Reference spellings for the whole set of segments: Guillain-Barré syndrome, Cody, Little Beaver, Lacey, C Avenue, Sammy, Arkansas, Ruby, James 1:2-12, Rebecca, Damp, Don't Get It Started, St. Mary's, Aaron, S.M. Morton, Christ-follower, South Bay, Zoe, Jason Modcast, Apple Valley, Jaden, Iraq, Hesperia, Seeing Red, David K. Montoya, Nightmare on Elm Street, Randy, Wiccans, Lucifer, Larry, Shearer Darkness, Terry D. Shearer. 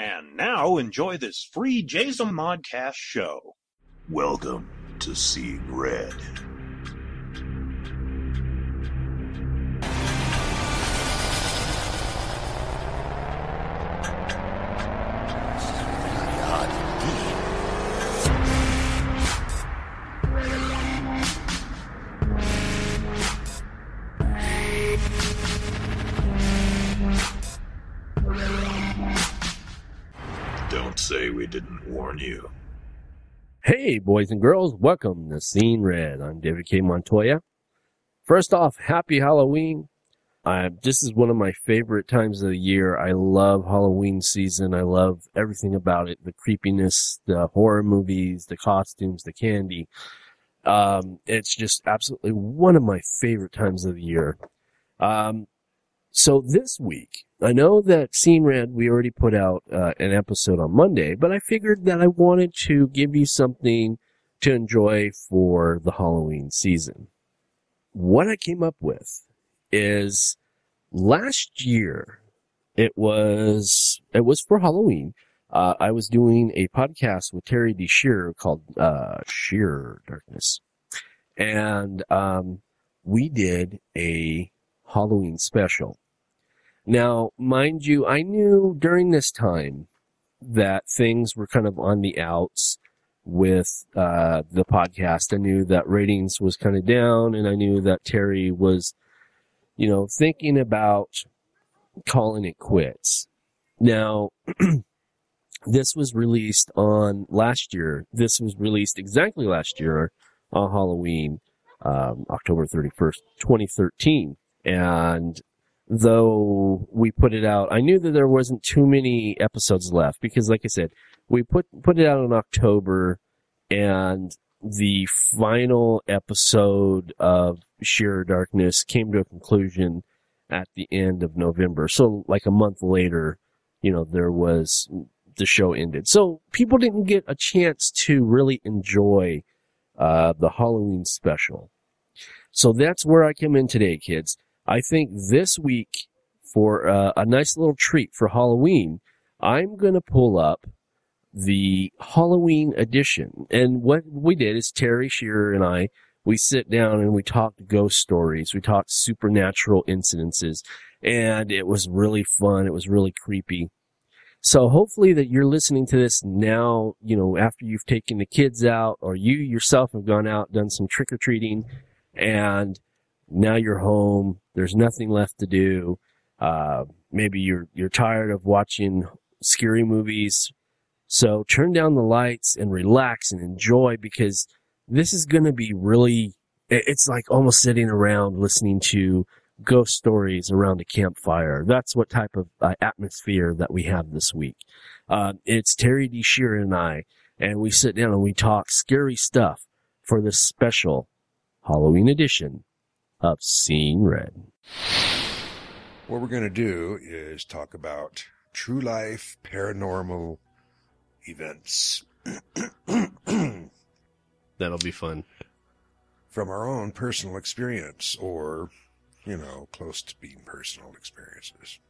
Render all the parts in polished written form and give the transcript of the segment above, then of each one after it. And now enjoy this free Jason Modcast show. Welcome to Seeing Red. Didn't warn you. Hey, boys and girls, welcome to Seeing Red. I'm David K. Montoya. First off, happy Halloween. This is one of my favorite times of the year. I love Halloween season. I love everything about it, the creepiness, the horror movies, the costumes, the candy. It's just absolutely one of my favorite times of the year. So this week, I know that Seeing Red, we already put out an episode on Monday, but I figured that I wanted to give you something to enjoy for the Halloween season. What I came up with is last year, it was for Halloween. I was doing a podcast with Terry D. Shearer called Shearer Darkness, and we did a Halloween special. Now, mind you, I knew during this time that things were kind of on the outs with the podcast. I knew that ratings was kind of down, and I knew that Terry was, thinking about calling it quits. Now, this was released last year. This was released exactly last year on Halloween, October 31st, 2013. And though we put it out, I knew that there wasn't too many episodes left because, like I said, we put it out in October, and the final episode of Shearer Darkness came to a conclusion at the end of November. So like a month later, the show ended. So people didn't get a chance to really enjoy the Halloween special. So that's where I come in today, kids. I think this week, for a nice little treat for Halloween, I'm going to pull up the Halloween edition. And what we did is Terry Shearer and I, we sit down and we talked ghost stories. We talked supernatural incidences. And it was really fun. It was really creepy. So hopefully that you're listening to this now, after you've taken the kids out, or you yourself have gone out, done some trick-or-treating, and now you're home. There's nothing left to do. Maybe you're tired of watching scary movies. So turn down the lights and relax and enjoy, because this is going to be really, it's like almost sitting around listening to ghost stories around a campfire. That's what type of atmosphere that we have this week. It's Terry D. Shearer and I, and we sit down and we talk scary stuff for this special Halloween edition of Seeing Red. What we're going to do is talk about true life paranormal events. That'll be fun. From our own personal experience, or, close to being personal experiences.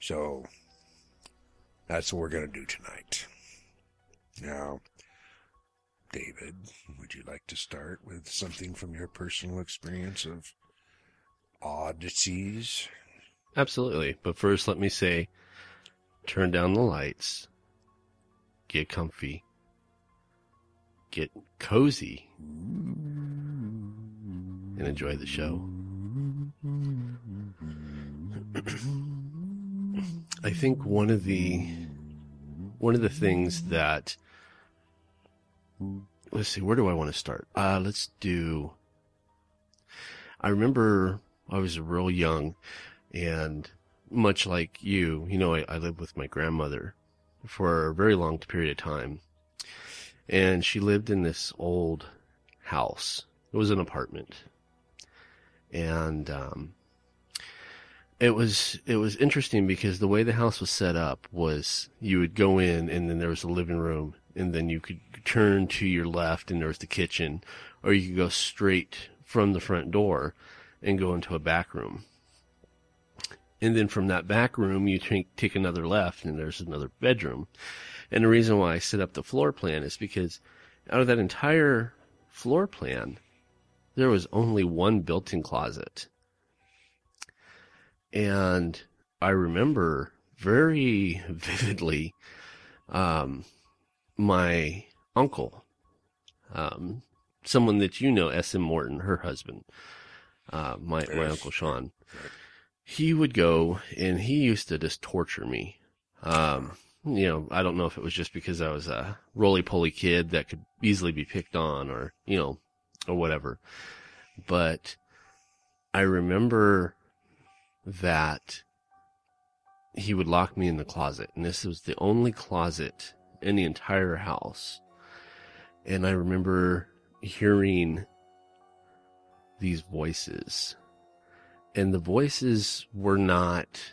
So that's what we're going to do tonight. Now, David, would you like to start with something from your personal experience of oddities? Absolutely. But first, let me say, turn down the lights, get comfy, get cozy, and enjoy the show. I think one of the things that, let's see, where do I want to start? I remember I was real young, and much like you, I lived with my grandmother for a very long period of time. And she lived in this old house. It was an apartment. And it was interesting because the way the house was set up was you would go in, and then there was a living room, and then you could turn to your left and there's the kitchen, or you could go straight from the front door and go into a back room. And then from that back room, you take another left, and there's another bedroom. And the reason why I set up the floor plan is because out of that entire floor plan, there was only one built-in closet. And I remember very vividly my uncle, someone that you know, S.M. Morton, her husband, my Uncle Sean. He would go, and he used to just torture me. I don't know if it was just because I was a roly-poly kid that could easily be picked on or, or whatever. But I remember that he would lock me in the closet, and this was the only closet in the entire house. And I remember hearing these voices. And the voices were not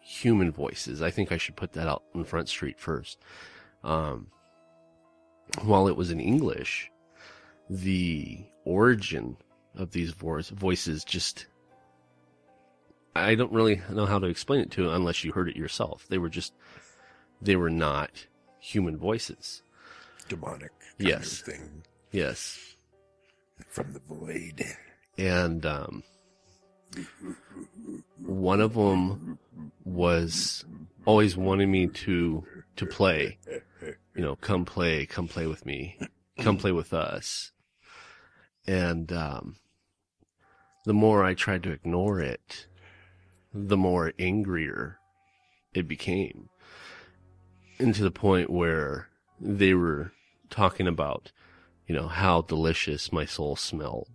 human voices. I think I should put that out in Front Street first. While it was in English, the origin of these voices just... I don't really know how to explain it to you unless you heard it yourself. They were not human voices. Demonic kind of thing. Yes. From the void. And one of them was always wanting me to play, come play with me, come play with us. And the more I tried to ignore it, the more angrier it became, and to the point where they were talking about, how delicious my soul smelled,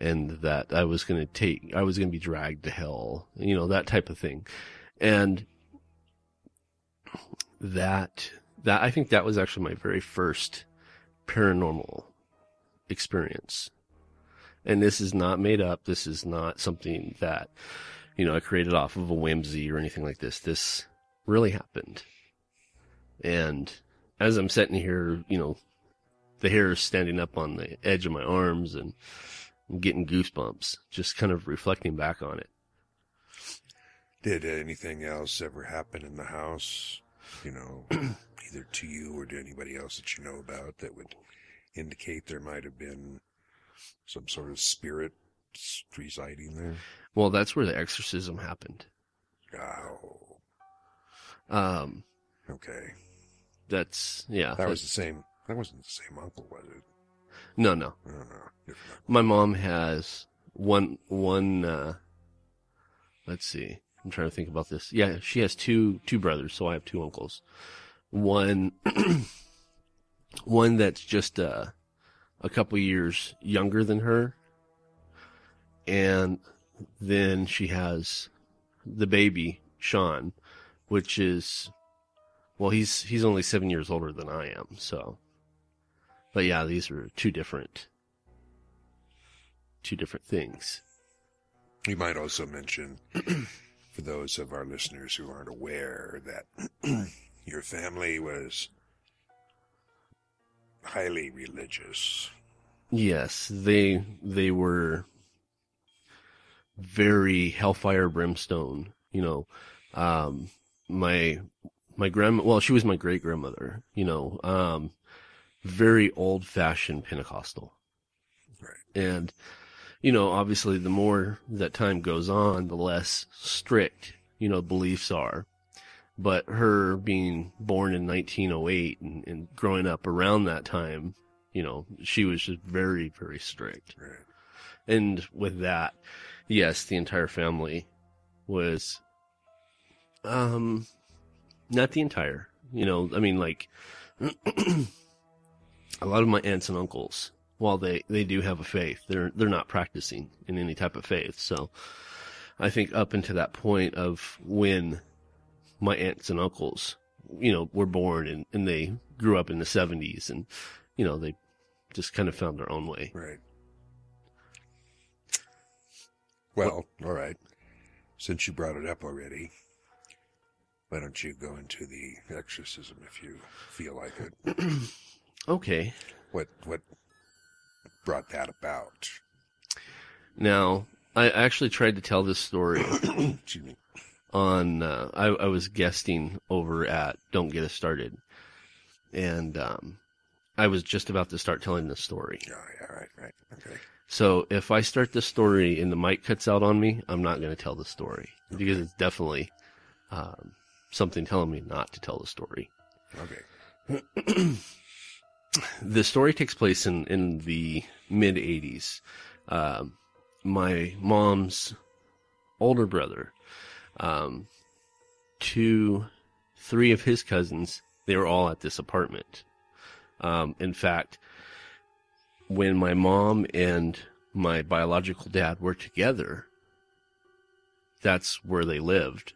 and that I was going to be dragged to hell, that type of thing. And that I think that was actually my very first paranormal experience. And this is not made up. This is not something that, I created off of a whimsy or anything like this. This really happened. And as I'm sitting here, the hair is standing up on the edge of my arms and getting goosebumps, just kind of reflecting back on it. Did anything else ever happen in the house, either to you or to anybody else that you know about that would indicate there might have been some sort of spirit residing there? Well, that's where the exorcism happened. Oh. Okay. That was the same. That wasn't the same uncle, was it? No. No. My mom has one. Let's see. I'm trying to think about this. Yeah, she has two brothers, so I have two uncles. One that's just a couple years younger than her, and then she has the baby Sean, which is, he's only 7 years older than I am, so. But yeah, these are two different things. You might also mention, for those of our listeners who aren't aware, that your family was highly religious. Yes, they were very hellfire brimstone. My grandma. Well, she was my great grandmother. Very old-fashioned Pentecostal. Right. And, obviously the more that time goes on, the less strict, beliefs are. But her being born in 1908 and growing up around that time, she was just very, very strict. Right. And with that, yes, the entire family was, not the entire, a lot of my aunts and uncles, while they do have a faith, they're not practicing in any type of faith. So I think up until that point of when my aunts and uncles, were born and they grew up in the 70s and, they just kind of found their own way. Right. Well, all right. Since you brought it up already, why don't you go into the exorcism if you feel like it? Okay. What brought that about? Now, I actually tried to tell this story on, I was guesting over at Don't Get It Started, and I was just about to start telling this story. Oh, yeah, right, okay. So if I start this story and the mic cuts out on me, I'm not going to tell the story, okay, because it's definitely something telling me not to tell the story. Okay. The story takes place in the mid-'80s. My mom's older brother, 2, 3 of his cousins, they were all at this apartment. In fact, when my mom and my biological dad were together, that's where they lived.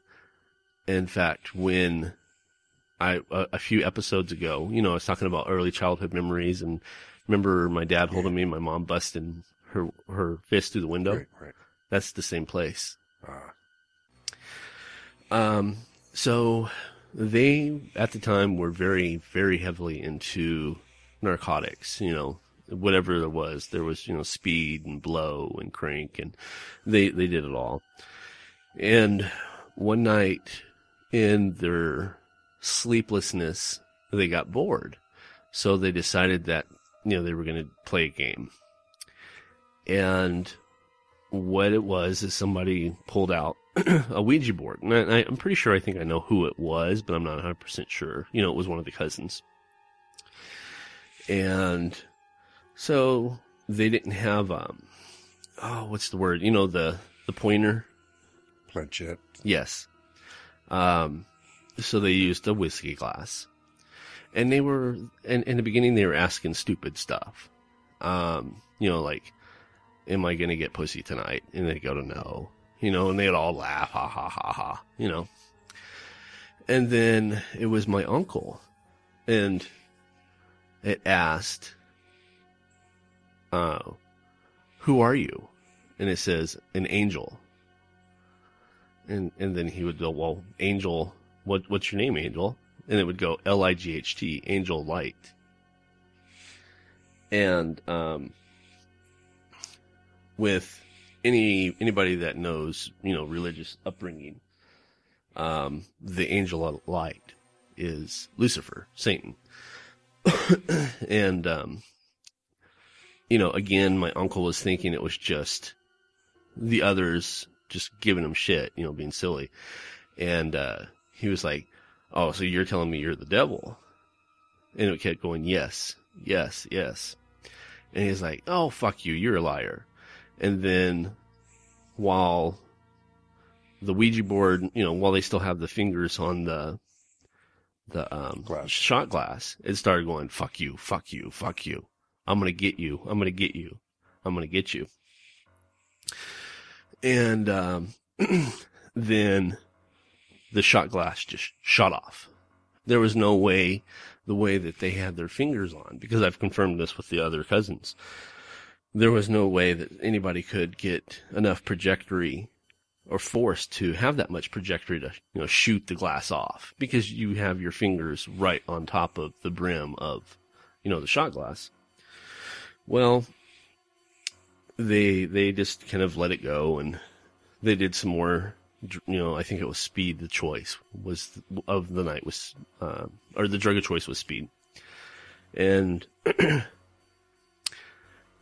In fact, when a few episodes ago, you know, I was talking about early childhood memories, and remember my dad holding me and my mom busting her fist through the window. Right. That's the same place. So they, at the time, were very, very heavily into narcotics, you know, whatever there was, you know, speed and blow and crank, and they did it all. And one night in their sleeplessness, they got bored. So they decided that, you know, they were going to play a game. And what it was is somebody pulled out a Ouija board. And I'm pretty sure, I think I know who it was, but I'm not 100% sure. You know, it was one of the cousins. And so they didn't have, what's the word? You know, the pointer? Planchet. Yes. So they used a whiskey glass. And they were, in the beginning, they were asking stupid stuff. You know, like, am I going to get pussy tonight? And they go to no, you know, and they'd all laugh, ha, ha, ha, ha, you know. And then it was my uncle, and it asked, who are you? And it says, an angel. And then he would go, well, angel, what's your name, angel? And it would go, Light, angel light. And, with anybody that knows, you know, religious upbringing, the angel of light is Lucifer, Satan. And, you know, again, my uncle was thinking it was just the others just giving him shit, you know, being silly. And, he was like, oh, so you're telling me you're the devil? And it kept going, yes, yes, yes. And he's like, oh, fuck you, you're a liar. And then while the Ouija board, you know, while they still have the fingers on the glass. Shot glass, it started going, fuck you, fuck you, fuck you. I'm going to get you. I'm going to get you. I'm going to get you. And then the shot glass just shot off. There was no way the way that they had their fingers on, because I've confirmed this with the other cousins. There was no way that anybody could get enough trajectory or force to have that much trajectory to, you know, shoot the glass off, because you have your fingers right on top of the brim of, you know, the shot glass. Well, they just kind of let it go, and they did some more, you know, I think it was speed. The choice was of the night was, or the drug of choice was speed. And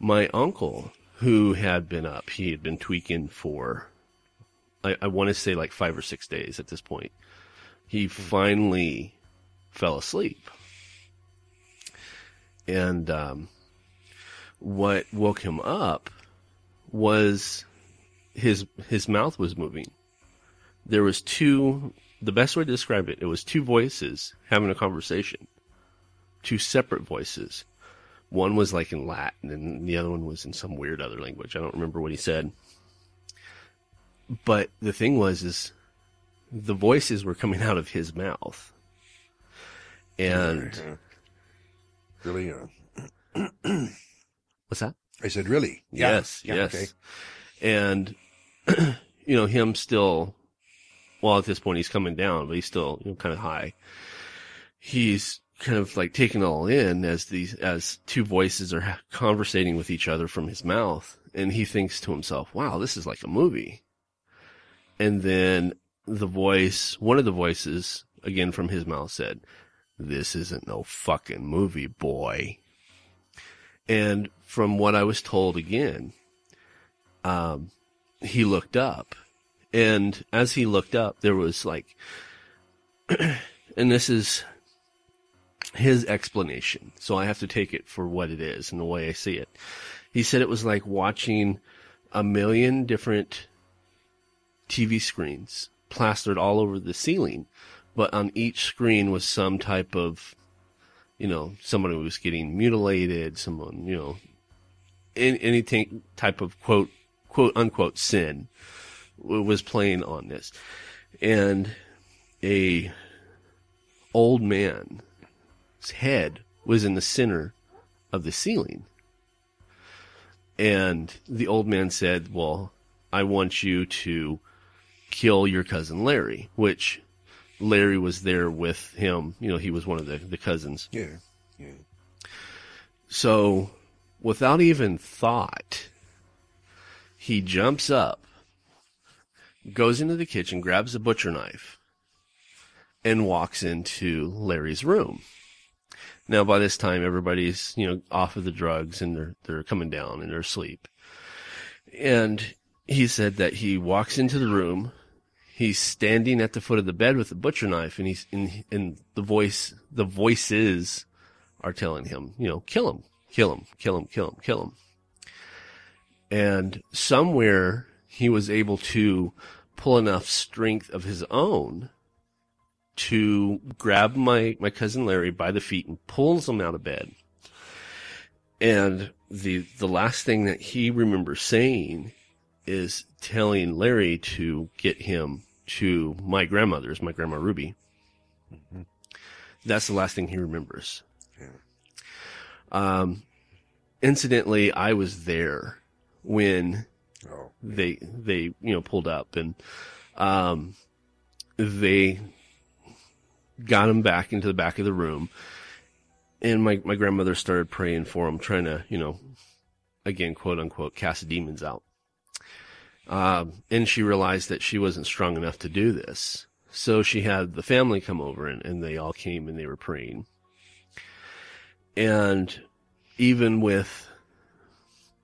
my uncle, who had been up, he had been tweaking for, I want to say like 5 or 6 days at this point. He finally fell asleep. And what woke him up was his mouth was moving. There was the best way to describe it, it was 2 voices having a conversation. 2 separate voices. One was like in Latin, and the other one was in some weird other language. I don't remember what he said. But the thing was the voices were coming out of his mouth. And really, what's that? I said, really? Yeah. Yes. Okay. And you know, him still, well, at this point he's coming down, but he's still, you know, kind of high. He's kind of like taking it all in as 2 voices are conversating with each other from his mouth. and he thinks to himself, wow, this is like a movie. And then the voice, one of the voices, again from his mouth, said, this isn't no fucking movie, boy. And from what I was told again, he looked up. And as he looked up, there was like, and this is his explanation, so I have to take it for what it is and the way I see it. He said it was like watching a million different TV screens plastered all over the ceiling, but on each screen was some type of, you know, someone who was getting mutilated, someone, you know, anything type of quote unquote sin was playing on this. And a old man's head was in the center of the ceiling. And the old man said, well, I want you to kill your cousin Larry, which Larry was there with him. You know, he was one of the cousins. Yeah. Yeah. So without even thought, he jumps up, goes into the kitchen, grabs a butcher knife, and walks into Larry's room. Now, by this time, everybody's, you know, off of the drugs, and they're coming down in their sleep. And he said that he walks into the room. He's standing at the foot of the bed with a butcher knife, and he's and the voices are telling him, you know, kill him, kill him, kill him, kill him, kill him. And somewhere he was able to pull enough strength of his own to grab my cousin Larry by the feet and pulls him out of bed. And the last thing that he remembers saying is telling Larry to get him to my grandmother's, my grandma Ruby. Mm-hmm. That's the last thing he remembers. Yeah. Incidentally, I was there when they you know, pulled up, and they got him back into the back of the room, and my grandmother started praying for him, trying to, you know, again, quote unquote, cast the demons out. And she realized that she wasn't strong enough to do this. So she had the family come over, and they all came and they were praying. And even with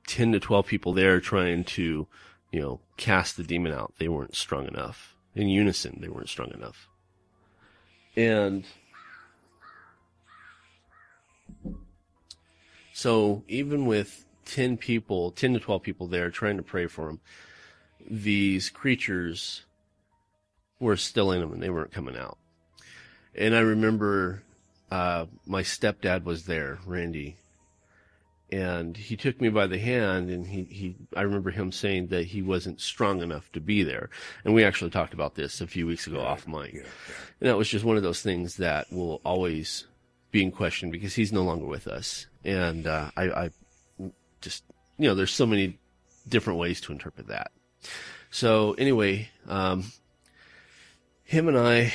10 to 12 people there trying to, you know, cast the demon out, they weren't strong enough. In unison, they weren't strong enough. And so even with 10 to 12 people there trying to pray for him, these creatures were still in him, and they weren't coming out. And I remember my stepdad was there, Randy, and he took me by the hand, and I remember him saying that he wasn't strong enough to be there. And we actually talked about this a few weeks ago off mic. Yeah. And that was just one of those things that will always be in question, because he's no longer with us. And I just, you know, there's so many different ways to interpret that. So anyway, him and I,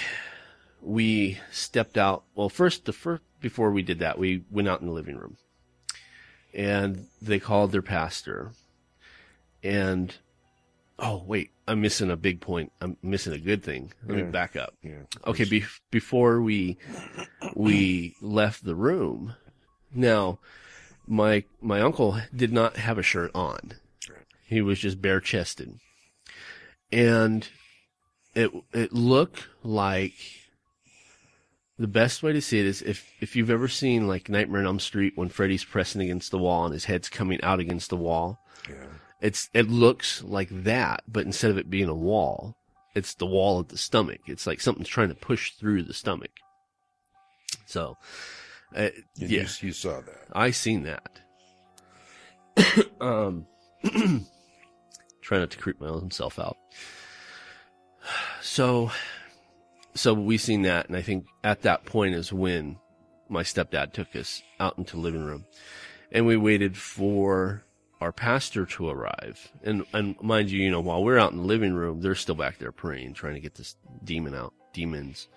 we stepped out. Well, first, before we did that, we went out in the living room. And they called their pastor. And, oh, wait, I'm missing a big point. I'm missing a good thing. Let me back up. Yeah, okay, before we left the room, now, my uncle did not have a shirt on. He was just bare-chested. And it looked like, the best way to see it is if you've ever seen, like, Nightmare on Elm Street, when Freddy's pressing against the wall and his head's coming out against the wall. Yeah. It looks like that, but instead of it being a wall, it's the wall of the stomach. It's like something's trying to push through the stomach. So, yeah. You saw that. I seen that. Trying not to creep my own self out. So we seen that, and I think at that point is when my stepdad took us out into the living room, and we waited for our pastor to arrive. And mind you, you know, while we're out in the living room, they're still back there praying, trying to get this demons.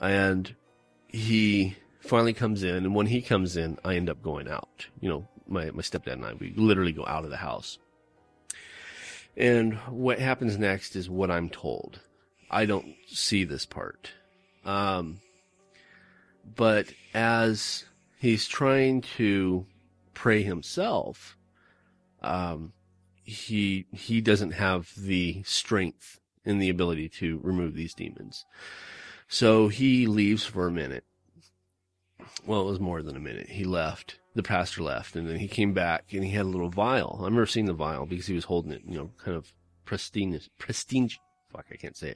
And he finally comes in, and when he comes in, I end up going out. You know, my stepdad and I, we literally go out of the house. And what happens next is what I'm told. I don't see this part. But as he's trying to pray himself, he doesn't have the strength and the ability to remove these demons. So he leaves for a minute. Well, it was more than a minute. He left. The pastor left, and then he came back, and he had a little vial. I remember seeing the vial because he was holding it, you know, kind of pristine. Fuck, I can't say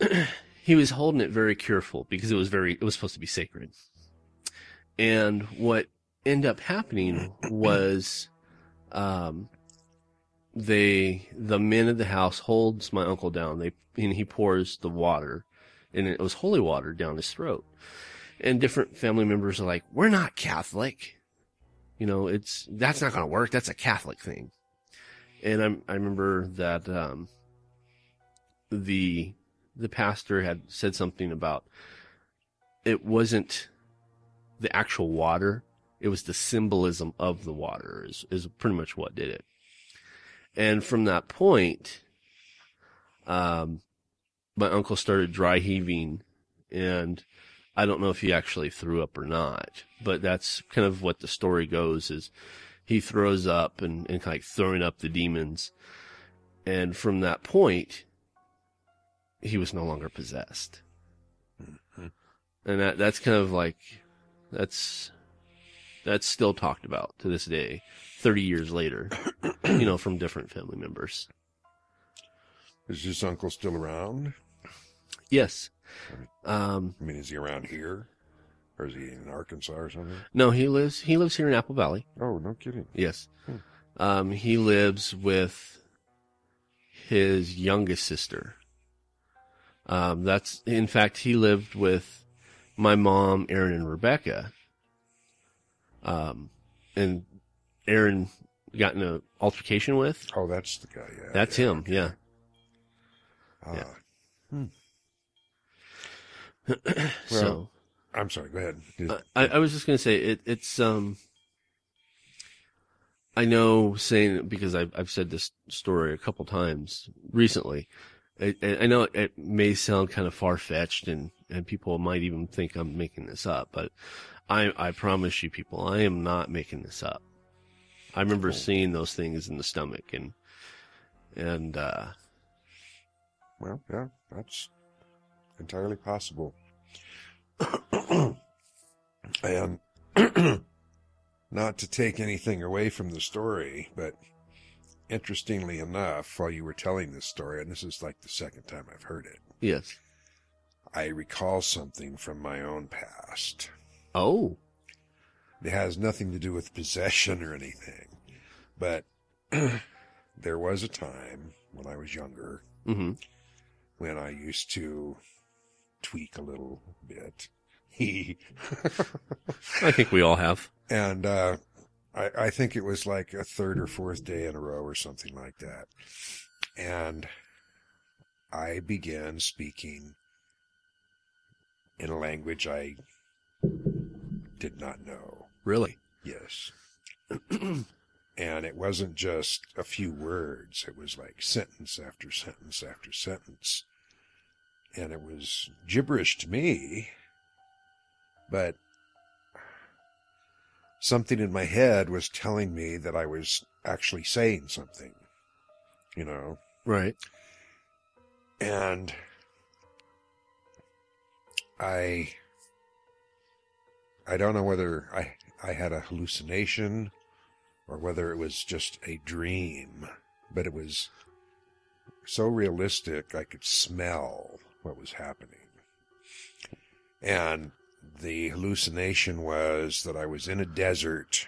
it. He was holding it very careful because it was supposed to be sacred. And what ended up happening was, the men of the house holds my uncle down. And he pours the water, and it was holy water, down his throat. And different family members are like, we're not Catholic. You know, that's not going to work. That's a Catholic thing. And I remember that, the pastor had said something about it wasn't the actual water. It was the symbolism of the water is pretty much what did it. And from that point, my uncle started dry heaving, and I don't know if he actually threw up or not, but that's kind of what the story goes, is he throws up and kind of throwing up the demons. And from that point, he was no longer possessed. Mm-hmm. And that's kind of like, that's still talked about to this day, 30 years later, you know, from different family members. Is this uncle still around? Yes. I mean, is he around here, or is he in Arkansas or something? No, he lives here in Apple Valley. Oh, no kidding. Yes. Hmm. He lives with his youngest sister. In fact, he lived with my mom, Aaron, and Rebecca. And Aaron got in an altercation with. Oh, that's the guy. Yeah, that's him. Okay. Yeah. Yeah. Hmm. Well, so, I'm sorry, go ahead. I was just going to say it's I know saying it because I've said this story a couple times recently. I know it may sound kind of far-fetched and people might even think I'm making this up, but I promise you people, I am not making this up. I remember seeing those things in the stomach and well, yeah, that's entirely possible. And not to take anything away from the story, but interestingly enough, while you were telling this story, and this is like the second time I've heard it. Yes. I recall something from my own past. Oh. It has nothing to do with possession or anything, but there was a time when I was younger, mm-hmm, when I used to tweak a little bit. I think we all have. And I think it was like a third or fourth day in a row or something like that. And I began speaking in a language I did not know. Really? Yes. And it wasn't just a few words. It was like sentence after sentence after sentence. And it was gibberish to me, but something in my head was telling me that I was actually saying something, you know? Right. And I don't know whether I had a hallucination or whether it was just a dream, but it was so realistic I could smell what was happening. And the hallucination was that I was in a desert,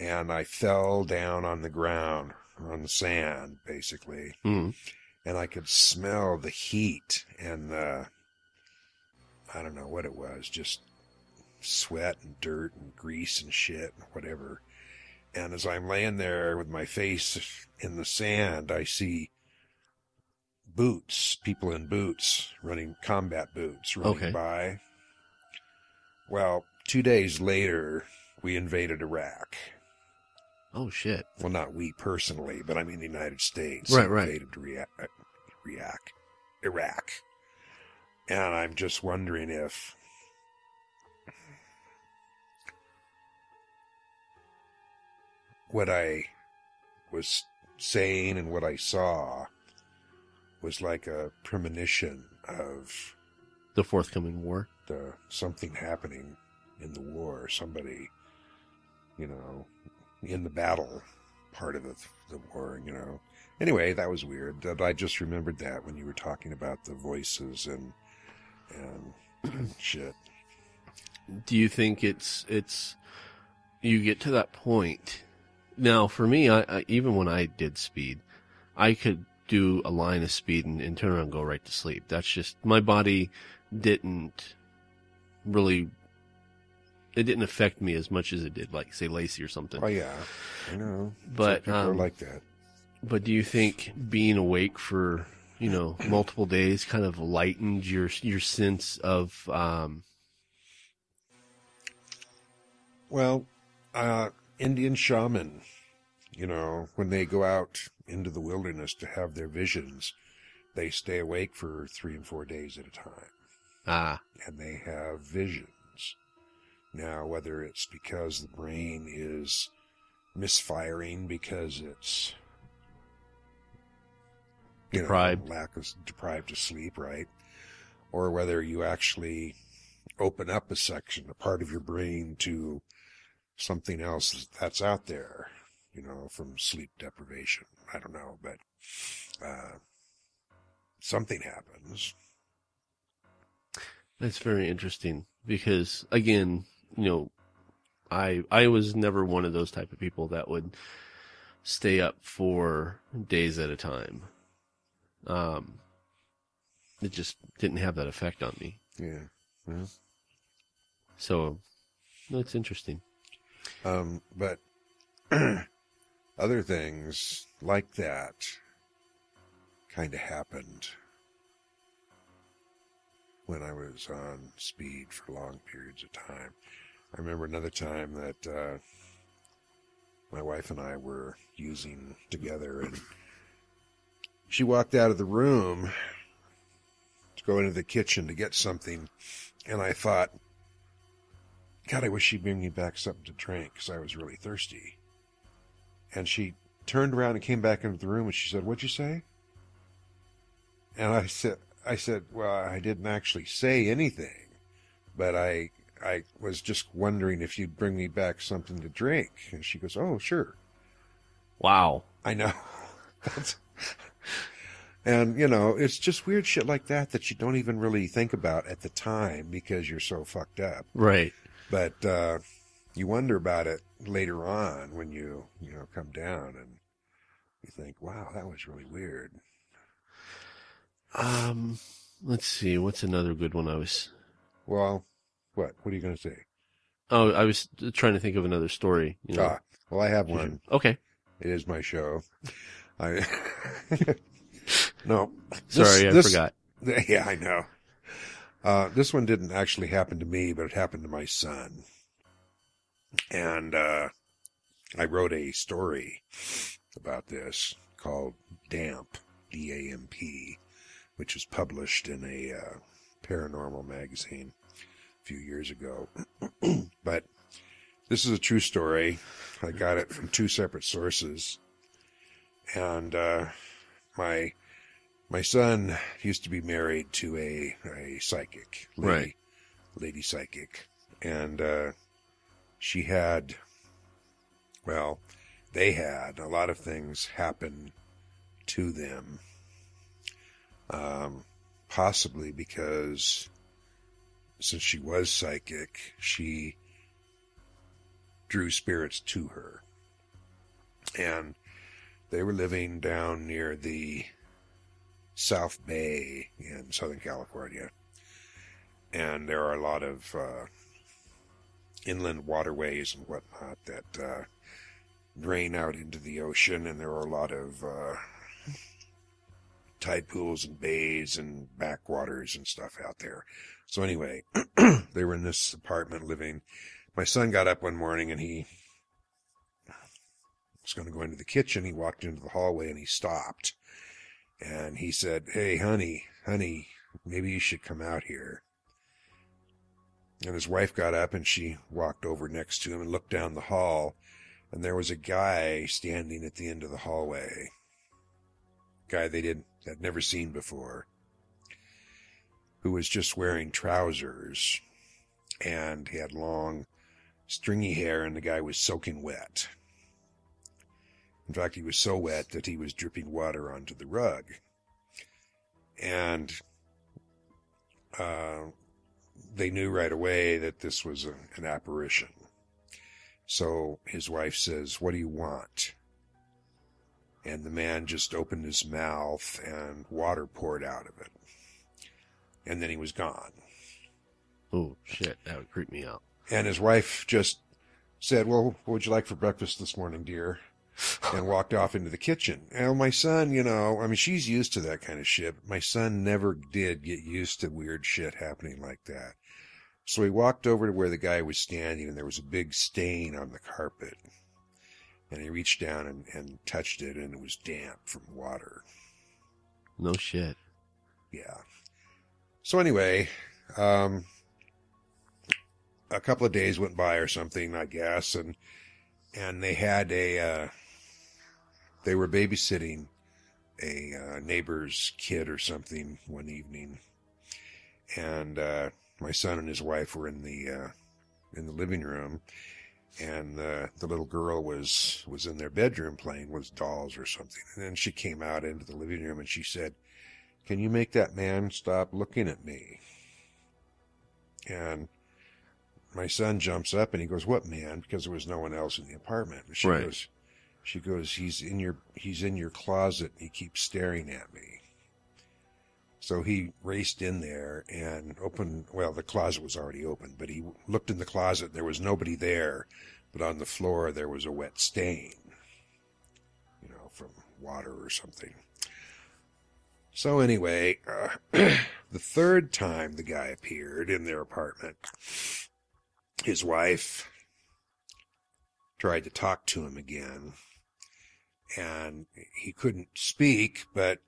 and I fell down on the ground, on the sand, basically. Mm-hmm. And I could smell the heat and the, I don't know what it was, just sweat and dirt and grease and shit and whatever. And as I'm laying there with my face in the sand, I see boots, people in boots, running combat boots, running by. Well, 2 days later, we invaded Iraq. Oh, shit. Well, not we personally, but I mean the United States. Right, right. Invaded Iraq. And I'm just wondering if... what I was saying and what I saw was like a premonition of... the forthcoming war? Something happening in the war. Somebody, you know, in the battle part of the war, you know. Anyway, that was weird. But I just remembered that when you were talking about the voices and shit. Do you think it's you get to that point... Now, for me, I even when I did speed, I could do a line of speed and turn around and go right to sleep. That's just, my body didn't really, it didn't affect me as much as it did, like, say, Lacey or something. Oh, yeah. I know. But, people are like that. But do you think being awake for, you know, multiple days kind of lightened your sense of, well, Indian shaman, you know, when they go out into the wilderness to have their visions, they stay awake for 3 and 4 days at a time. Ah. And they have visions. Now, whether it's because the brain is misfiring because it's, you deprived. Know, lack of, deprived of sleep, right? Or whether you actually open up a section, a part of your brain to something else that's out there, you know, from sleep deprivation. I don't know, but something happens. That's very interesting because, again, you know, I was never one of those type of people that would stay up for days at a time. It just didn't have that effect on me. Yeah. Yeah. So that's interesting. But other things like that kind of happened when I was on speed for long periods of time. I remember another time that my wife and I were using together, and she walked out of the room to go into the kitchen to get something, and I thought, God, I wish she'd bring me back something to drink because I was really thirsty. And she turned around and came back into the room and she said, "What'd you say?" And I said, well, I didn't actually say anything, but I was just wondering if you'd bring me back something to drink. And she goes, "Oh, sure." Wow. I know. And, you know, it's just weird shit like that that you don't even really think about at the time because you're so fucked up. Right. But you wonder about it later on when you know, come down and you think, wow, that was really weird. Let's see. What's another good one? Well, what? What are you going to say? Oh, I was trying to think of another story. You know? Well, I have one. Okay. It is my show. No. Sorry, I forgot. Yeah, I know. This one didn't actually happen to me, but it happened to my son. And I wrote a story about this called Damp, D-A-M-P, which was published in a paranormal magazine a few years ago. But this is a true story. I got it from 2 separate sources. And... My son used to be married to a psychic, lady psychic, and they had a lot of things happen to them, possibly because since she was psychic, she drew spirits to her, and they were living down near the South Bay in Southern California. And there are a lot of inland waterways and whatnot that drain out into the ocean. And there are a lot of tide pools and bays and backwaters and stuff out there. So anyway, they were in this apartment living. My son got up one morning and he was going to go into the kitchen, he walked into the hallway and he stopped. And he said, "Hey, honey, maybe you should come out here." And his wife got up and she walked over next to him and looked down the hall. And there was a guy standing at the end of the hallway. A guy they had never seen before, who was just wearing trousers. And he had long, stringy hair, and the guy was soaking wet. In fact, he was so wet that he was dripping water onto the rug. And they knew right away that this was an apparition. So his wife says, "What do you want?" And the man just opened his mouth and water poured out of it. And then he was gone. Oh, shit. That would creep me out. And his wife just said, "Well, what would you like for breakfast this morning, dear?" And walked off into the kitchen. And my son, she's used to that kind of shit. My son never did get used to weird shit happening like that. So he walked over to where the guy was standing, and there was a big stain on the carpet. And he reached down and touched it, and it was damp from water. No shit. Yeah. So anyway, a couple of days went by or something, I guess, and they had they were babysitting a neighbor's kid or something one evening, and my son and his wife were in the living room, and the little girl was in their bedroom playing with dolls or something, and then she came out into the living room and she said, "Can you make that man stop looking at me?" And my son jumps up and he goes, "What man?" Because there was no one else in the apartment. And she goes, he's in your closet and he keeps staring at me. So he raced in there and opened. Well, the closet was already open, but he looked in the closet. There was nobody there, but on the floor there was a wet stain, from water or something. So anyway, the third time the guy appeared in their apartment, his wife tried to talk to him again, and he couldn't speak, but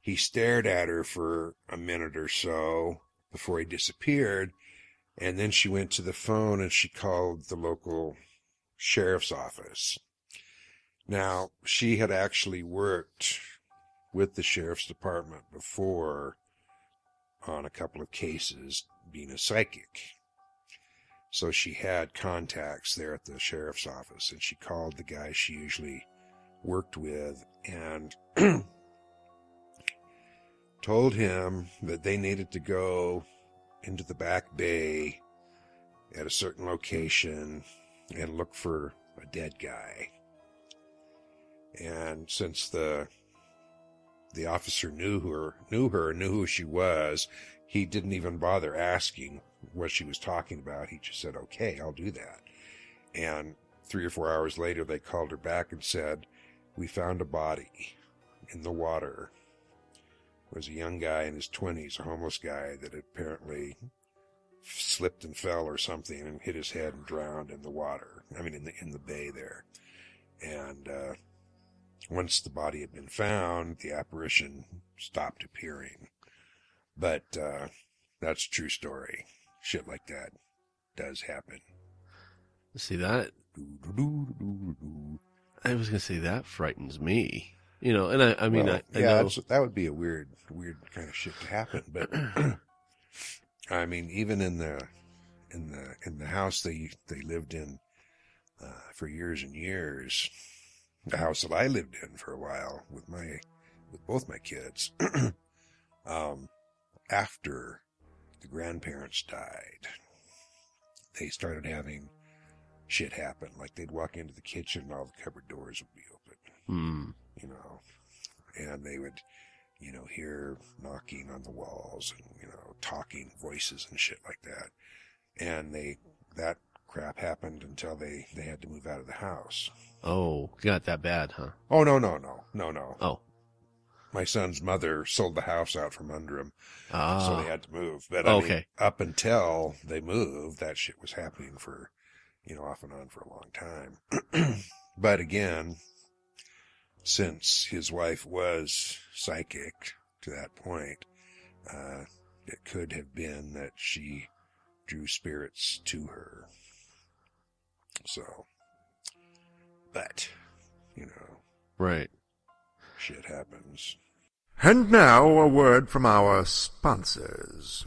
he stared at her for a minute or so before he disappeared, and then she went to the phone and she called the local sheriff's office. Now, she had actually worked with the sheriff's department before on a couple of cases, being a psychic. So she had contacts there at the sheriff's office, and she called the guy she usually worked with and told him that they needed to go into the back bay at a certain location and look for a dead guy. And since the officer knew who she was, he didn't even bother asking what she was talking about. He just said, "Okay, I'll do that." And 3 or 4 hours later, they called her back and said, "We found a body in the water." It was a young guy in his 20s, a homeless guy that apparently slipped and fell or something and hit his head and drowned in the water. In the bay there. And once the body had been found, the apparition stopped appearing. But that's a true story. Shit like that does happen. See that? I was gonna say that frightens me. And I know that would be a weird kind of shit to happen. But even in the house they lived in for years and years, the house that I lived in for a while with both my kids, after the grandparents died, they started having shit happen. Like, they'd walk into the kitchen and all the cupboard doors would be open. And they would, hear knocking on the walls and, talking voices and shit like that. And that crap happened until they had to move out of the house. Oh, got that bad, huh? Oh, no. Oh. My son's mother sold the house out from under him, so they had to move. But up until they moved, that shit was happening for, off and on for a long time. But again, since his wife was psychic to that point, it could have been that she drew spirits to her. So, but, you know. Right. Shit happens. And now, a word from our sponsors.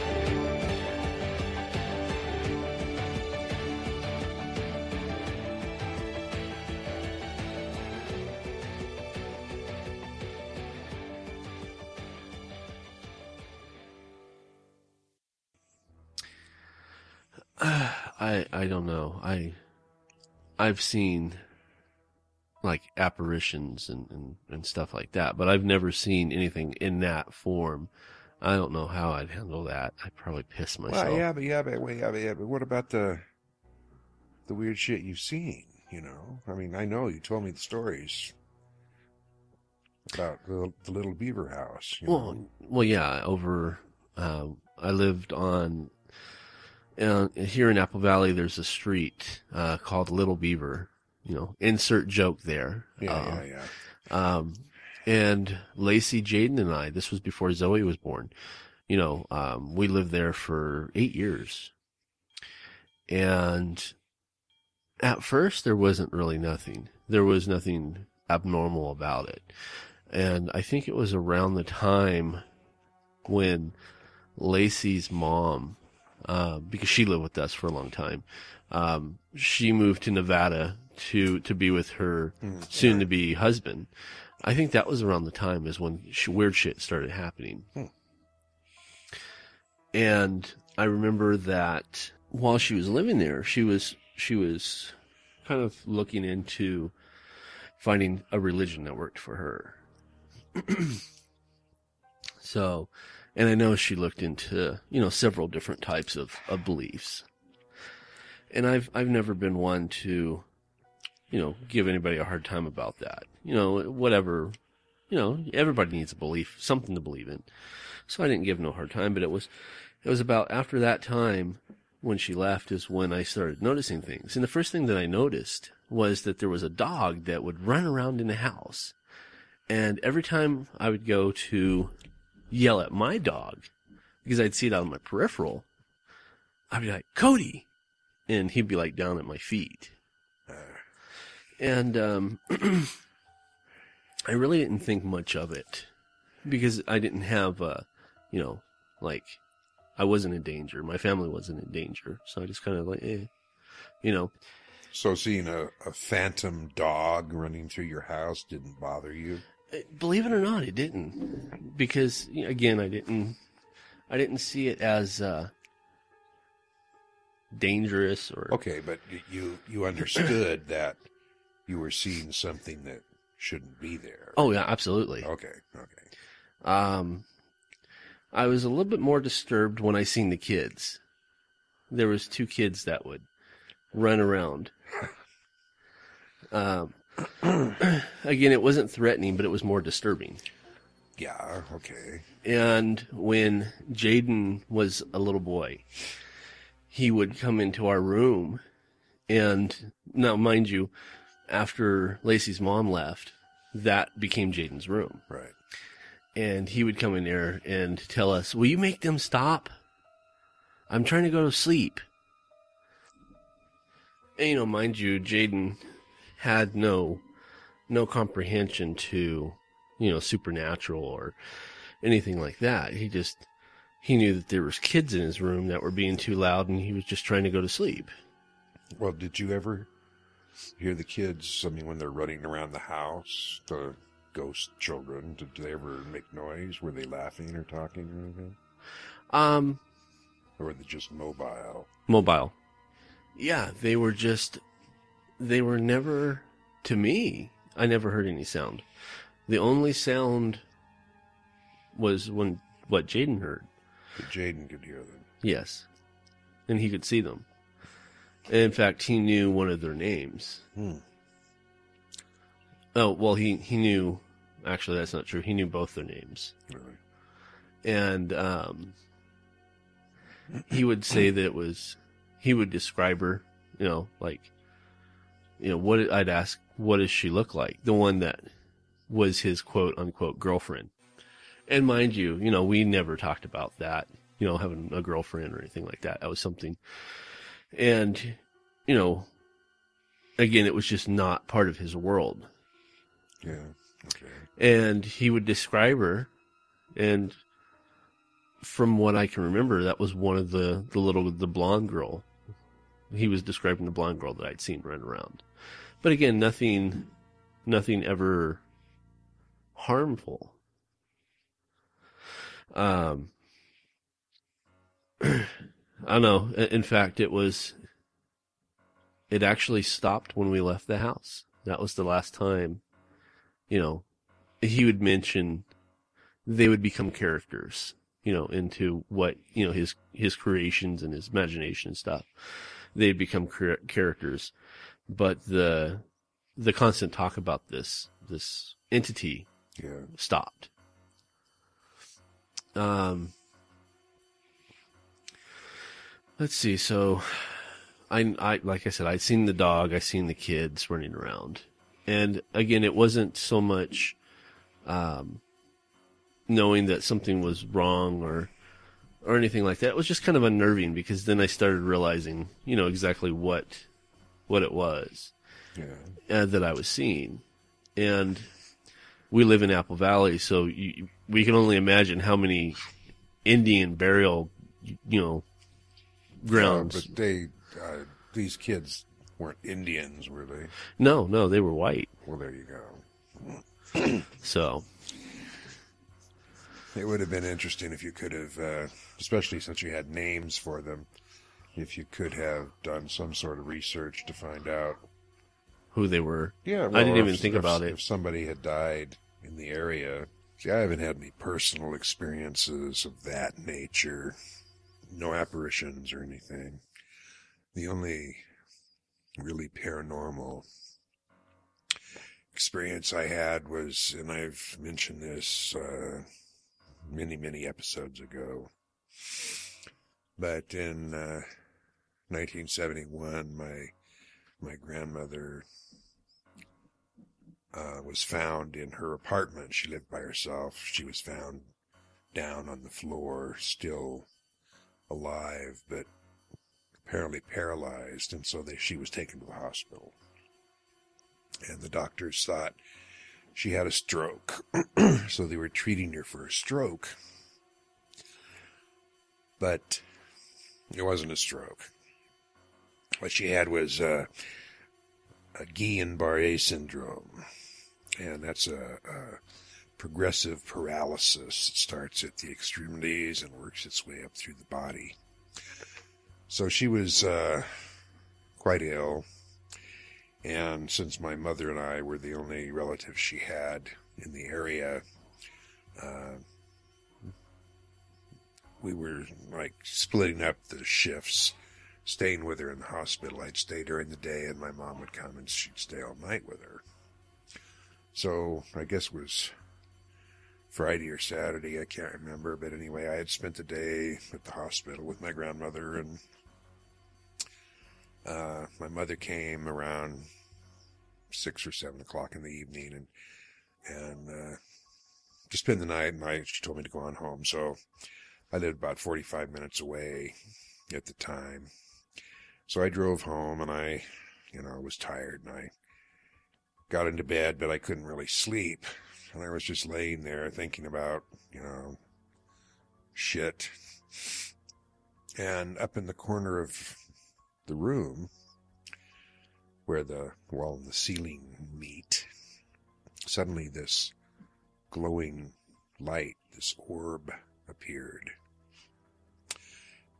I don't know. I've seen like apparitions and stuff like that, but I've never seen anything in that form. I don't know how I'd handle that. I'd probably piss myself. Well, but what about the weird shit you've seen? You know, I mean, I know you told me the stories about the Little Beaver house. Well, yeah. I lived on. Here in Apple Valley, there's a street called Little Beaver. You know, insert joke there. Yeah. And Lacey, Jaden, and I. This was before Zoe was born. You know, we lived there for 8 years. And at first, there wasn't really nothing. There was nothing abnormal about it. And I think it was around the time when Lacey's mom. Because she lived with us for a long time. She moved to Nevada to be with her soon to be husband. I think that was around the time is when weird shit started happening. And I remember that while she was living there, she was kind of looking into finding a religion that worked for her. So, and I know she looked into, several different types of beliefs. And I've never been one to, give anybody a hard time about that. Whatever, everybody needs a belief, something to believe in. So I didn't give no hard time, but it was about after that time when she left is when I started noticing things. And the first thing that I noticed was that there was a dog that would run around in the house. And every time I would go to yell at my dog, because I'd see it out on my peripheral, I'd be like, Cody! And he'd be like down at my feet. And I really didn't think much of it because I didn't have, I wasn't in danger. My family wasn't in danger. So I just kind of . So seeing a phantom dog running through your house didn't bother you? Believe it or not, it didn't. Because, again, I didn't see it as dangerous or... Okay, but you understood that you were seeing something that shouldn't be there. Oh, yeah, absolutely. Okay. I was a little bit more disturbed when I seen the kids. There was 2 kids that would run around. Again, it wasn't threatening, but it was more disturbing. Yeah, okay. And when Jaden was a little boy, he would come into our room. And now, mind you, after Lacey's mom left, that became Jaden's room. Right. And he would come in there and tell us, will you make them stop? I'm trying to go to sleep. And, mind you, Jaden had no comprehension to, supernatural or anything like that. He knew that there was kids in his room that were being too loud, and he was just trying to go to sleep. Well, did you ever hear the kids, when they're running around the house, the ghost children, did they ever make noise? Were they laughing or talking or anything? Or were they just mobile? Mobile. Yeah, they were never, to me, I never heard any sound. The only sound was what Jaden heard. But Jaden could hear them. Yes. And he could see them. And in fact, he knew one of their names. Oh, well, he knew, actually that's not true. He knew both their names. Really? And he would say that it was, he would describe her, I'd ask, what does she look like? The one that was his quote unquote girlfriend. And mind you, we never talked about that, having a girlfriend or anything like that. That was something. And, again, it was just not part of his world. Yeah. Okay. And he would describe her, and from what I can remember, that was one of the blonde girl. He was describing the blonde girl that I'd seen run around. But again, nothing ever harmful. I don't know. In fact, it actually stopped when we left the house. That was the last time, he would mention they would become characters, into what, his creations and his imagination and stuff. They'd become characters, but the constant talk about this entity stopped. Let's see. So, I like I said, I'd seen the dog, I seen the kids running around, and again, it wasn't so much knowing that something was wrong or anything like that. It was just kind of unnerving because then I started realizing, exactly what it was that I was seeing. And we live in Apple Valley, so we can only imagine how many Indian burial, grounds. But these kids weren't Indians, were they? No, they were white. Well, there you go. So... It would have been interesting if you could have, especially since you had names for them, if you could have done some sort of research to find out who they were. Yeah, well, I didn't even think about it. If somebody had died in the area. See, I haven't had any personal experiences of that nature. No apparitions or anything. The only really paranormal experience I had was, and I've mentioned this many, many episodes ago, but in 1971, my grandmother was found in her apartment. She lived by herself. She was found down on the floor, still alive, but apparently paralyzed, and so she was taken to the hospital. And the doctors thought she had a stroke, so they were treating her for a stroke. But it wasn't a stroke. What she had was a Guillain-Barré syndrome, and that's a progressive paralysis. It starts at the extremities and works its way up through the body. So she was quite ill, and since my mother and I were the only relatives she had in the area, we were like splitting up the shifts, staying with her in the hospital. I'd stay during the day, and my mom would come, and she'd stay all night with her. So I guess it was Friday or Saturday, I can't remember, but anyway, I had spent the day at the hospital with my grandmother, and my mother came around 6 or 7 o'clock in the evening and to spend the night, and she told me to go on home. So I lived about 45 minutes away at the time. So I drove home, and I, was tired, and I got into bed, but I couldn't really sleep. And I was just laying there thinking about, shit. And up in the corner of the room, where the wall and the ceiling meet, suddenly this glowing light, this orb, appeared.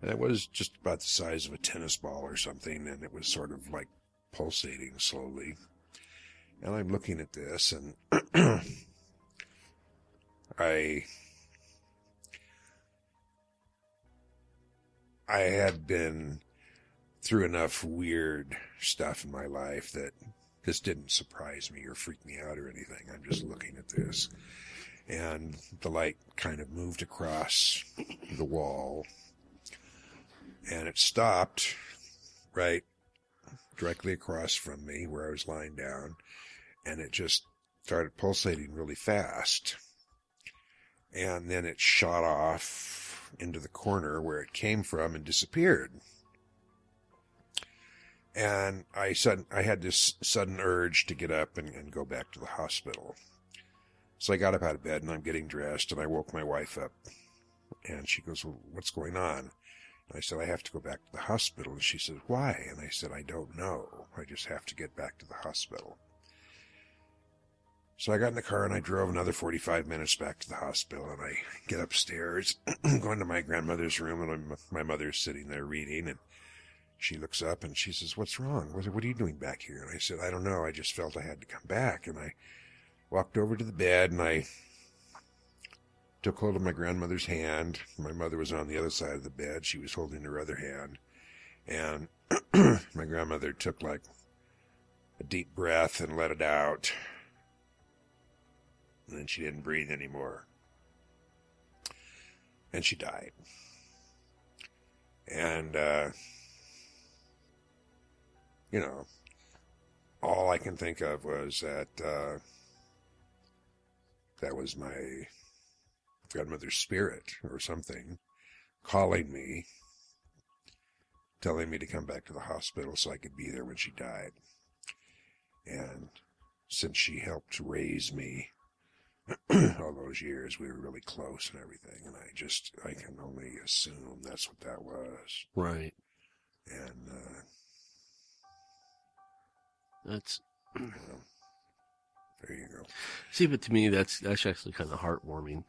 And it was just about the size of a tennis ball or something, and it was sort of like pulsating slowly. And I'm looking at this, and I had been through enough weird stuff in my life that this didn't surprise me or freak me out or anything. I'm just looking at this. And the light kind of moved across the wall, and it stopped right directly across from me where I was lying down, and it just started pulsating really fast. And then it shot off into the corner where it came from and disappeared. And I had this sudden urge to get up and go back to the hospital. So I got up out of bed, and I'm getting dressed, and I woke my wife up. And she goes, "Well, what's going on?" And I said, "I have to go back to the hospital." And she said, "Why?" And I said, "I don't know. I just have to get back to the hospital." So I got in the car, and I drove another 45 minutes back to the hospital, and I get upstairs, go into my grandmother's room, and my mother's sitting there reading, and she looks up, and she says, "What's wrong? What are you doing back here?" And I said, "I don't know. I just felt I had to come back." And I walked over to the bed, and I took hold of my grandmother's hand. My mother was on the other side of the bed. She was holding her other hand. And my grandmother took like a deep breath and let it out. And then she didn't breathe anymore. And she died. And, all I can think of was that that was my grandmother's spirit or something calling me, telling me to come back to the hospital so I could be there when she died. And since she helped raise me all those years, we were really close and everything, and I can only assume that's what that was. Right. And that's there you go. See, but to me, that's actually kind of heartwarming.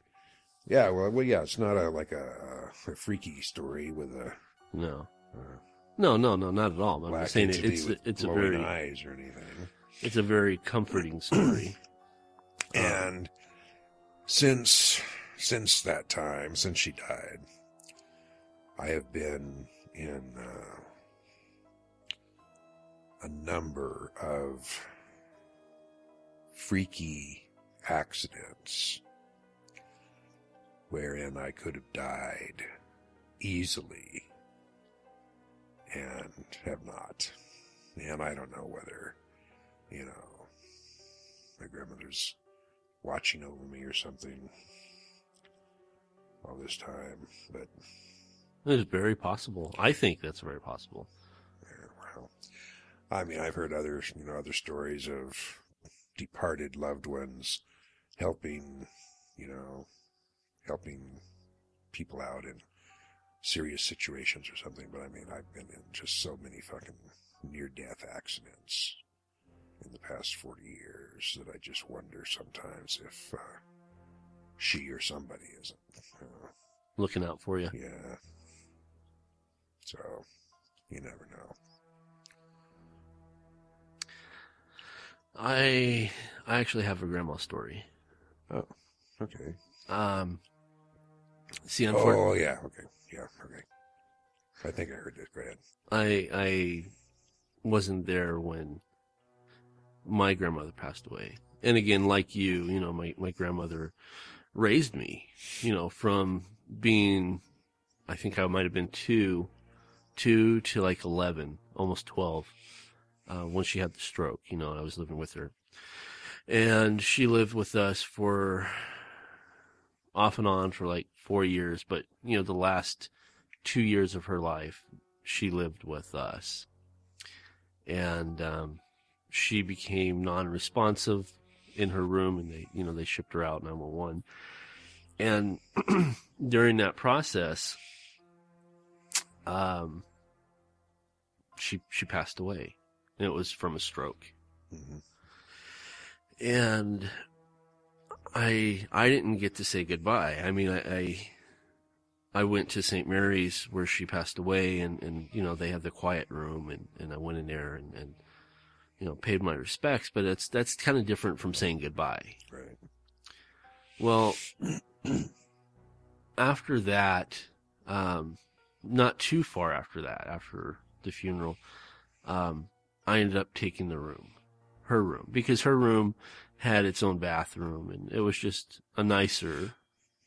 Yeah, well, yeah, it's not like a freaky story with a... No. No, not at all. I'm just saying it's a very... eyes or anything. It's a very comforting story. And since that time, since she died, I have been in a number of freaky accidents wherein I could have died easily and have not. And I don't know whether, you know, my grandmother's watching over me or something all this time, but... It's very possible. I think that's very possible. Yeah, well, I mean, I've heard other stories of departed loved ones helping people out in serious situations or something. But I mean, I've been in just so many fucking near-death accidents in the past 40 years that I just wonder sometimes if she or somebody isn't looking out for you. Yeah. So you never know. I actually have a grandma story. Oh, okay. See, unfortunately. Oh yeah, okay, yeah, okay. I think I heard this. Go ahead. I wasn't there when my grandmother passed away, and again, like you know, my grandmother raised me, you know, from being, I think I might have been two to like 11, almost 12. When she had the stroke, you know, I was living with her, and she lived with us for off and on for like 4 years. But, you know, the last 2 years of her life, she lived with us, and she became non-responsive in her room, and they shipped her out 911. And during that process, she passed away. And it was from a stroke. Mm-hmm. And I didn't get to say goodbye. I mean, I went to St. Mary's where she passed away, and you know, they had the quiet room, and I went in there and you know, paid my respects, but that's kind of different from saying goodbye. Right. Well, after that, not too far after that, after the funeral, I ended up taking her room, because her room had its own bathroom, and it was just a nicer,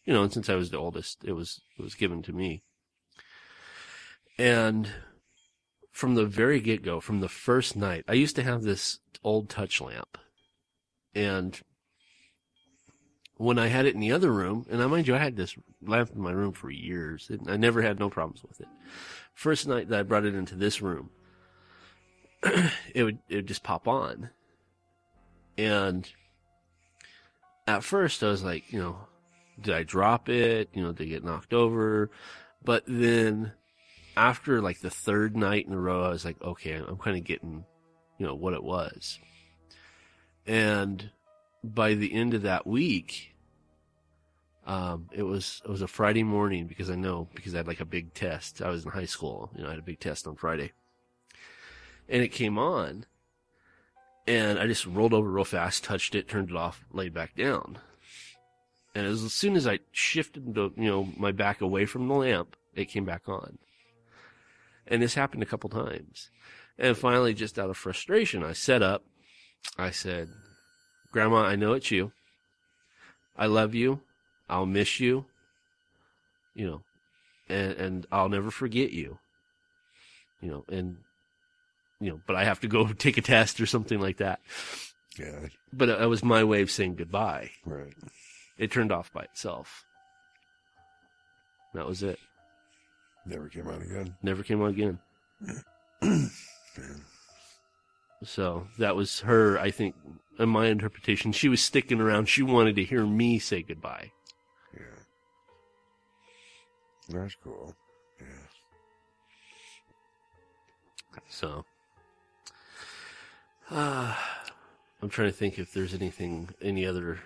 you know, and since I was the oldest, it was given to me. And from the very get-go, from the first night, I used to have this old touch lamp, and when I had it in the other room, and I mind you, I had this lamp in my room for years, and I never had no problems with it. First night that I brought it into this room, it would just pop on. And at first I was like, you know, did I drop it? You know, did it get knocked over? But then after like the third night in a row, I was like, okay, I'm kind of getting, you know, what it was. And by the end of that week, it was a Friday morning, because I had like a big test. I was in high school, you know, I had a big test on Friday. And it came on, and I just rolled over real fast, touched it, turned it off, laid back down. And as soon as I shifted my back away from the lamp, it came back on. And this happened a couple times. And finally, just out of frustration, I sat up. I said, Grandma, I know it's you. I love you. I'll miss you. You know, and I'll never forget you. You know, and... you know, but I have to go take a test or something like that. Yeah. But that was my way of saying goodbye. Right. It turned off by itself. That was it. Never came on again. So that was her, I think, in my interpretation. She was sticking around. She wanted to hear me say goodbye. Yeah. That's cool. Yeah. So... I'm trying to think if there's any other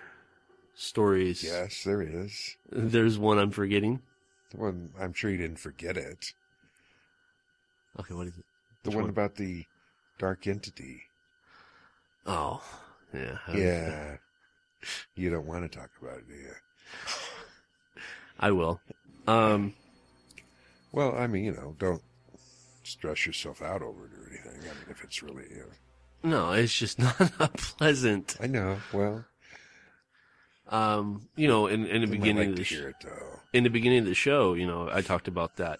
stories. Yes, there is. There's one I'm forgetting. The one, I'm sure you didn't forget it. Okay, what is it? The one about the dark entity. Oh, yeah. Yeah. You don't want to talk about it, do you? I will. Well, I mean, you know, don't stress yourself out over it or anything. I mean, if it's really... No, it's just not pleasant. I know. Well, you know, in the beginning of the show, you know, I talked about that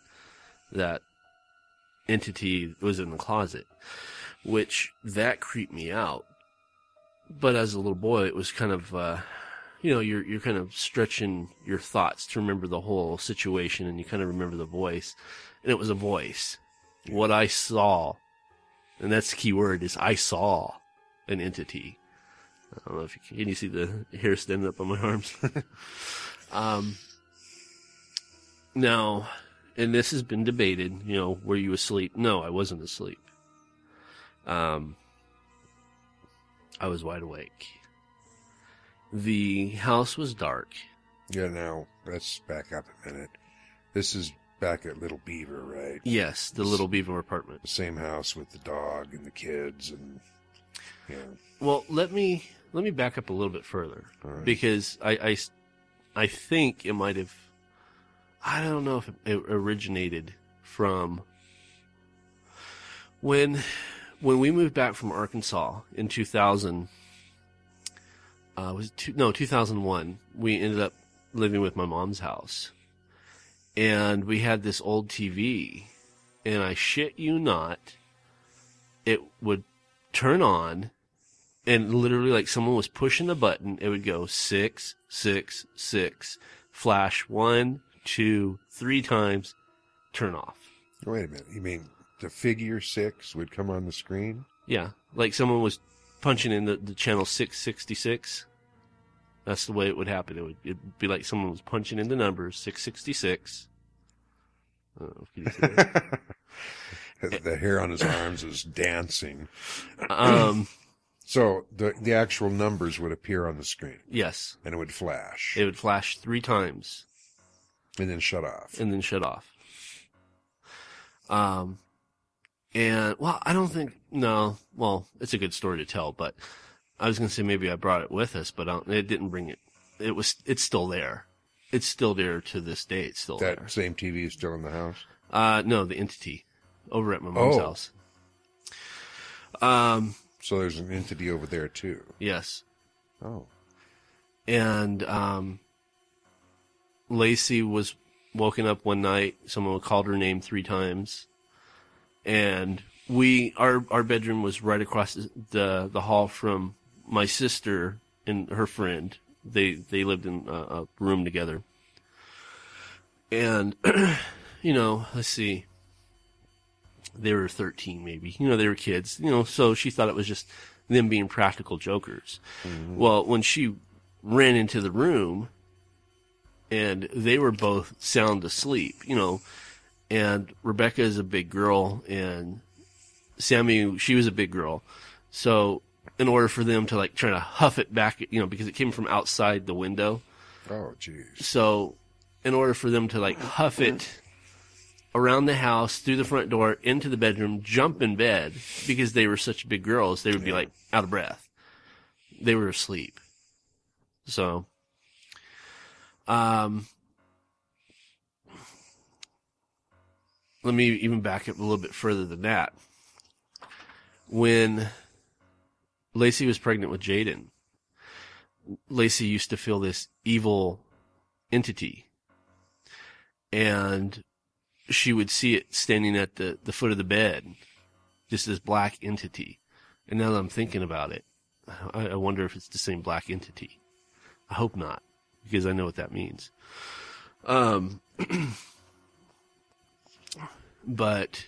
entity was in the closet, which that creeped me out. But as a little boy, it was kind of, you know, you're kind of stretching your thoughts to remember the whole situation, and you kind of remember the voice, and it was a voice. Yeah. What I saw. And that's the key word, is I saw an entity. I don't know if you can you see the hair standing up on my arms? Now, and this has been debated, you know, were you asleep? No, I wasn't asleep. I was wide awake. The house was dark. Yeah, now, let's back up a minute. This is... back at Little Beaver, right? Yes, the Little Beaver apartment. The same house with the dog and the kids and yeah. Well, let me back up a little bit further. All right. Because I think it might have, I don't know if it originated from when we moved back from Arkansas in 2000 was it 2001, we ended up living with my mom's house. And we had this old TV, and I shit you not, it would turn on, and literally like someone was pushing the button, it would go 666, flash 1, 2, 3 times, turn off. Wait a minute, you mean the figure 6 would come on the screen? Yeah, like someone was punching in the channel 666. That's the way it would happen. It'd be like someone was punching in the number 666. I don't know if you can see that. The hair on his arms is dancing. So the actual numbers would appear on the screen. Yes. And it would flash. It would flash 3 times. And then shut off. And, well, I don't think, no, well, it's a good story to tell, but... I was going to say maybe I brought it with us, but it didn't bring it. It's still there. It's still there to this day. It's still there. That same TV is still in the house? No, the entity over at my mom's house. So there's an entity over there too. Yes. Oh. And Lacey was woken up one night. Someone called her name 3 times. And our bedroom was right across the hall from... my sister and her friend, they lived in a room together. And, you know, let's see. They were 13 maybe. You know, they were kids. You know, so she thought it was just them being practical jokers. Mm-hmm. Well, when she ran into the room and they were both sound asleep, you know, and Rebecca is a big girl and Sammy, she was a big girl. So... in order for them to like try to huff it back, you know, because it came from outside the window. Oh, jeez. So in order for them to like huff it around the house, through the front door, into the bedroom, jump in bed, because they were such big girls, they would be like out of breath. They were asleep. So, let me even back up a little bit further than that. When Lacey was pregnant with Jaden, Lacey used to feel this evil entity. And she would see it standing at the foot of the bed, just this black entity. And now that I'm thinking about it, I wonder if it's the same black entity. I hope not, because I know what that means. But...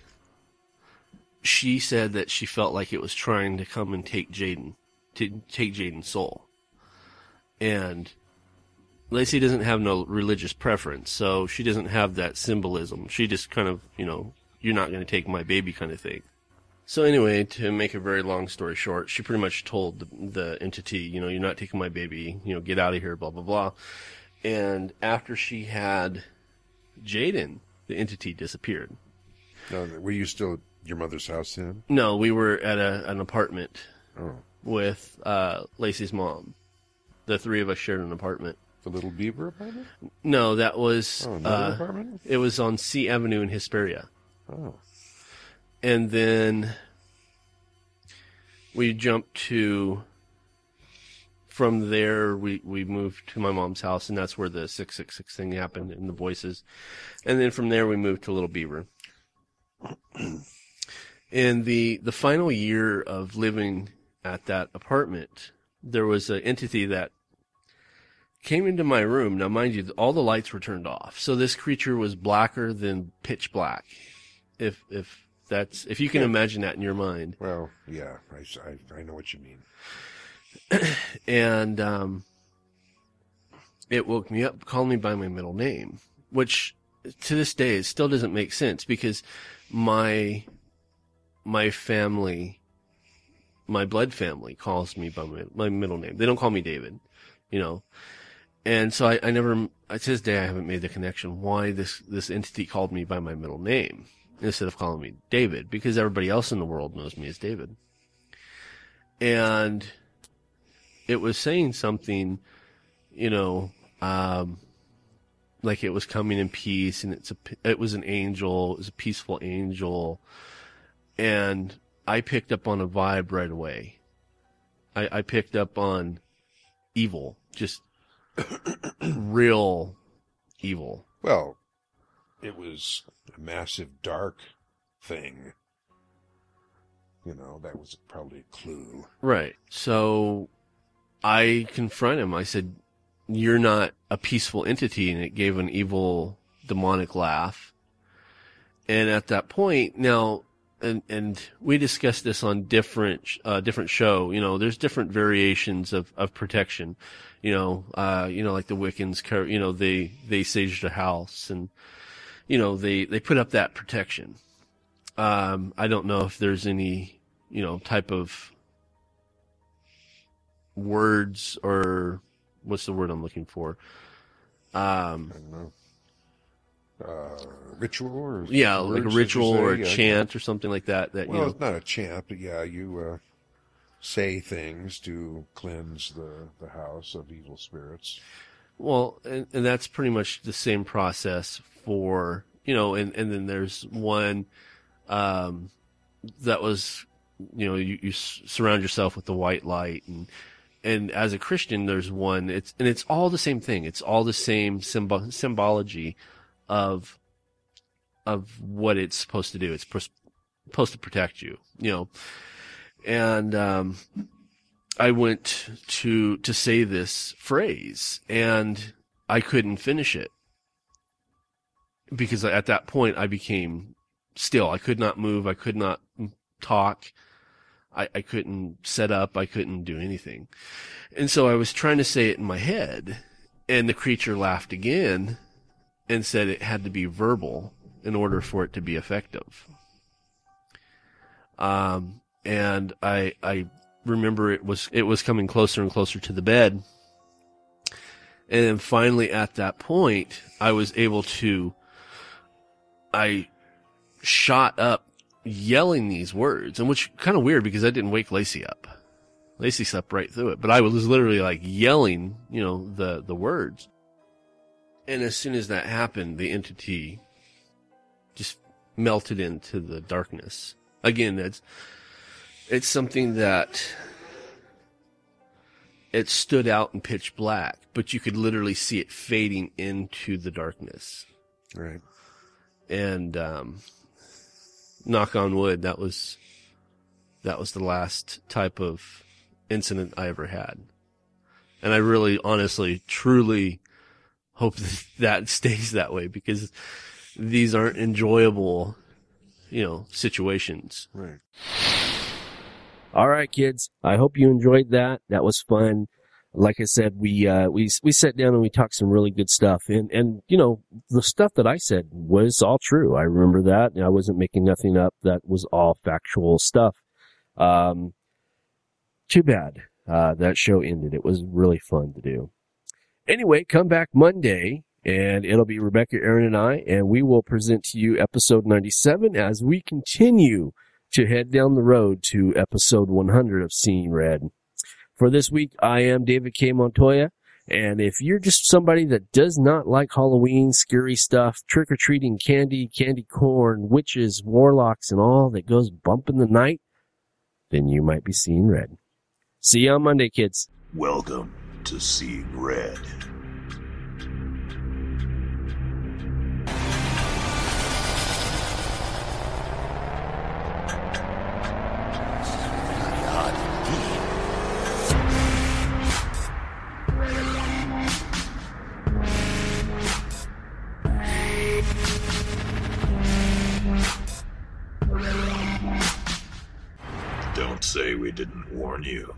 she said that she felt like it was trying to come and take Jaden's soul. And Lacey doesn't have no religious preference, so she doesn't have that symbolism. She just kind of, you know, you're not going to take my baby kind of thing. So anyway, to make a very long story short, she pretty much told the entity, you know, you're not taking my baby, you know, get out of here, blah, blah, blah. And after she had Jaden, the entity disappeared. Now, were you still at your mother's house then? No, we were at an apartment with Lacey's mom. The three of us shared an apartment. The Little Beaver apartment? No, that was... Oh, another apartment? It was on C Avenue in Hesperia. Oh. And then we jumped to... From there, we moved to my mom's house, and that's where the 666 thing happened and the voices. And then from there, we moved to Little Beaver. In the final year of living at that apartment, there was an entity that came into my room. Now, mind you, all the lights were turned off. So this creature was blacker than pitch black. If you can imagine that in your mind. Well, yeah, I know what you mean. And it woke me up, called me by my middle name, which to this day it still doesn't make sense because my family, my blood family, calls me by my middle name. They don't call me David, you know. And so I never, to this day, I haven't made the connection why this entity called me by my middle name instead of calling me David, because everybody else in the world knows me as David. And it was saying something, you know, like it was coming in peace, and it was an angel. It was a peaceful angel. And I picked up on a vibe right away. I picked up on evil, just real evil. Well, it was a massive dark thing. You know, that was probably a clue. Right. So... I confront him. I said, "You're not a peaceful entity," and it gave an evil, demonic laugh. And at that point, now, and we discussed this on different show. You know, there's different variations of protection. You know, like the Wiccans. You know, they saged a house, and you know they put up that protection. I don't know if there's any type of words, or what's the word I'm looking for? I don't know. Ritual? Or yeah, like a ritual or a chant or something like that. Well, you know, it's not a chant, but yeah, you say things to cleanse the house of evil spirits. Well, and that's pretty much the same process for, and then there's one that was, you surround yourself with the white light, and as a Christian, there's one. It's all the same thing. It's all the same symbology of what it's supposed to do. It's supposed to protect you, And I went to say this phrase, and I couldn't finish it because at that point I became still. I could not move. I could not talk. I couldn't set up. I couldn't do anything. And so I was trying to say it in my head, and the creature laughed again and said it had to be verbal in order for it to be effective. And I remember it was coming closer and closer to the bed. And then finally at that point, I was able to, I shot up yelling these words, and which kind of weird because I didn't wake Lacey up. Lacey slept right through it, but I was literally like yelling, the words. And as soon as that happened, the entity just melted into the darkness. Again, it's something that it stood out in pitch black, but you could literally see it fading into the darkness. Right. And, knock on wood, that was the last type of incident I ever had. And I really, honestly, truly hope that stays that way because these aren't enjoyable, situations. Right. All right, kids. I hope you enjoyed that. That was fun. like I said, we sat down and we talked some really good stuff. And you know, the stuff that I said was all true. I remember that. And I wasn't making nothing up. That was all factual stuff. Too bad that show ended. It was really fun to do. Anyway, come back Monday, and it'll be Rebecca, Aaron, and I, and we will present to you episode 97 as we continue to head down the road to episode 100 of Seeing Red. For this week, I am David K. Montoya, and if you're just somebody that does not like Halloween, scary stuff, trick-or-treating candy, candy corn, witches, warlocks, and all that goes bump in the night, then you might be seeing red. See you on Monday, kids. Welcome to Seeing Red. Say we didn't warn you.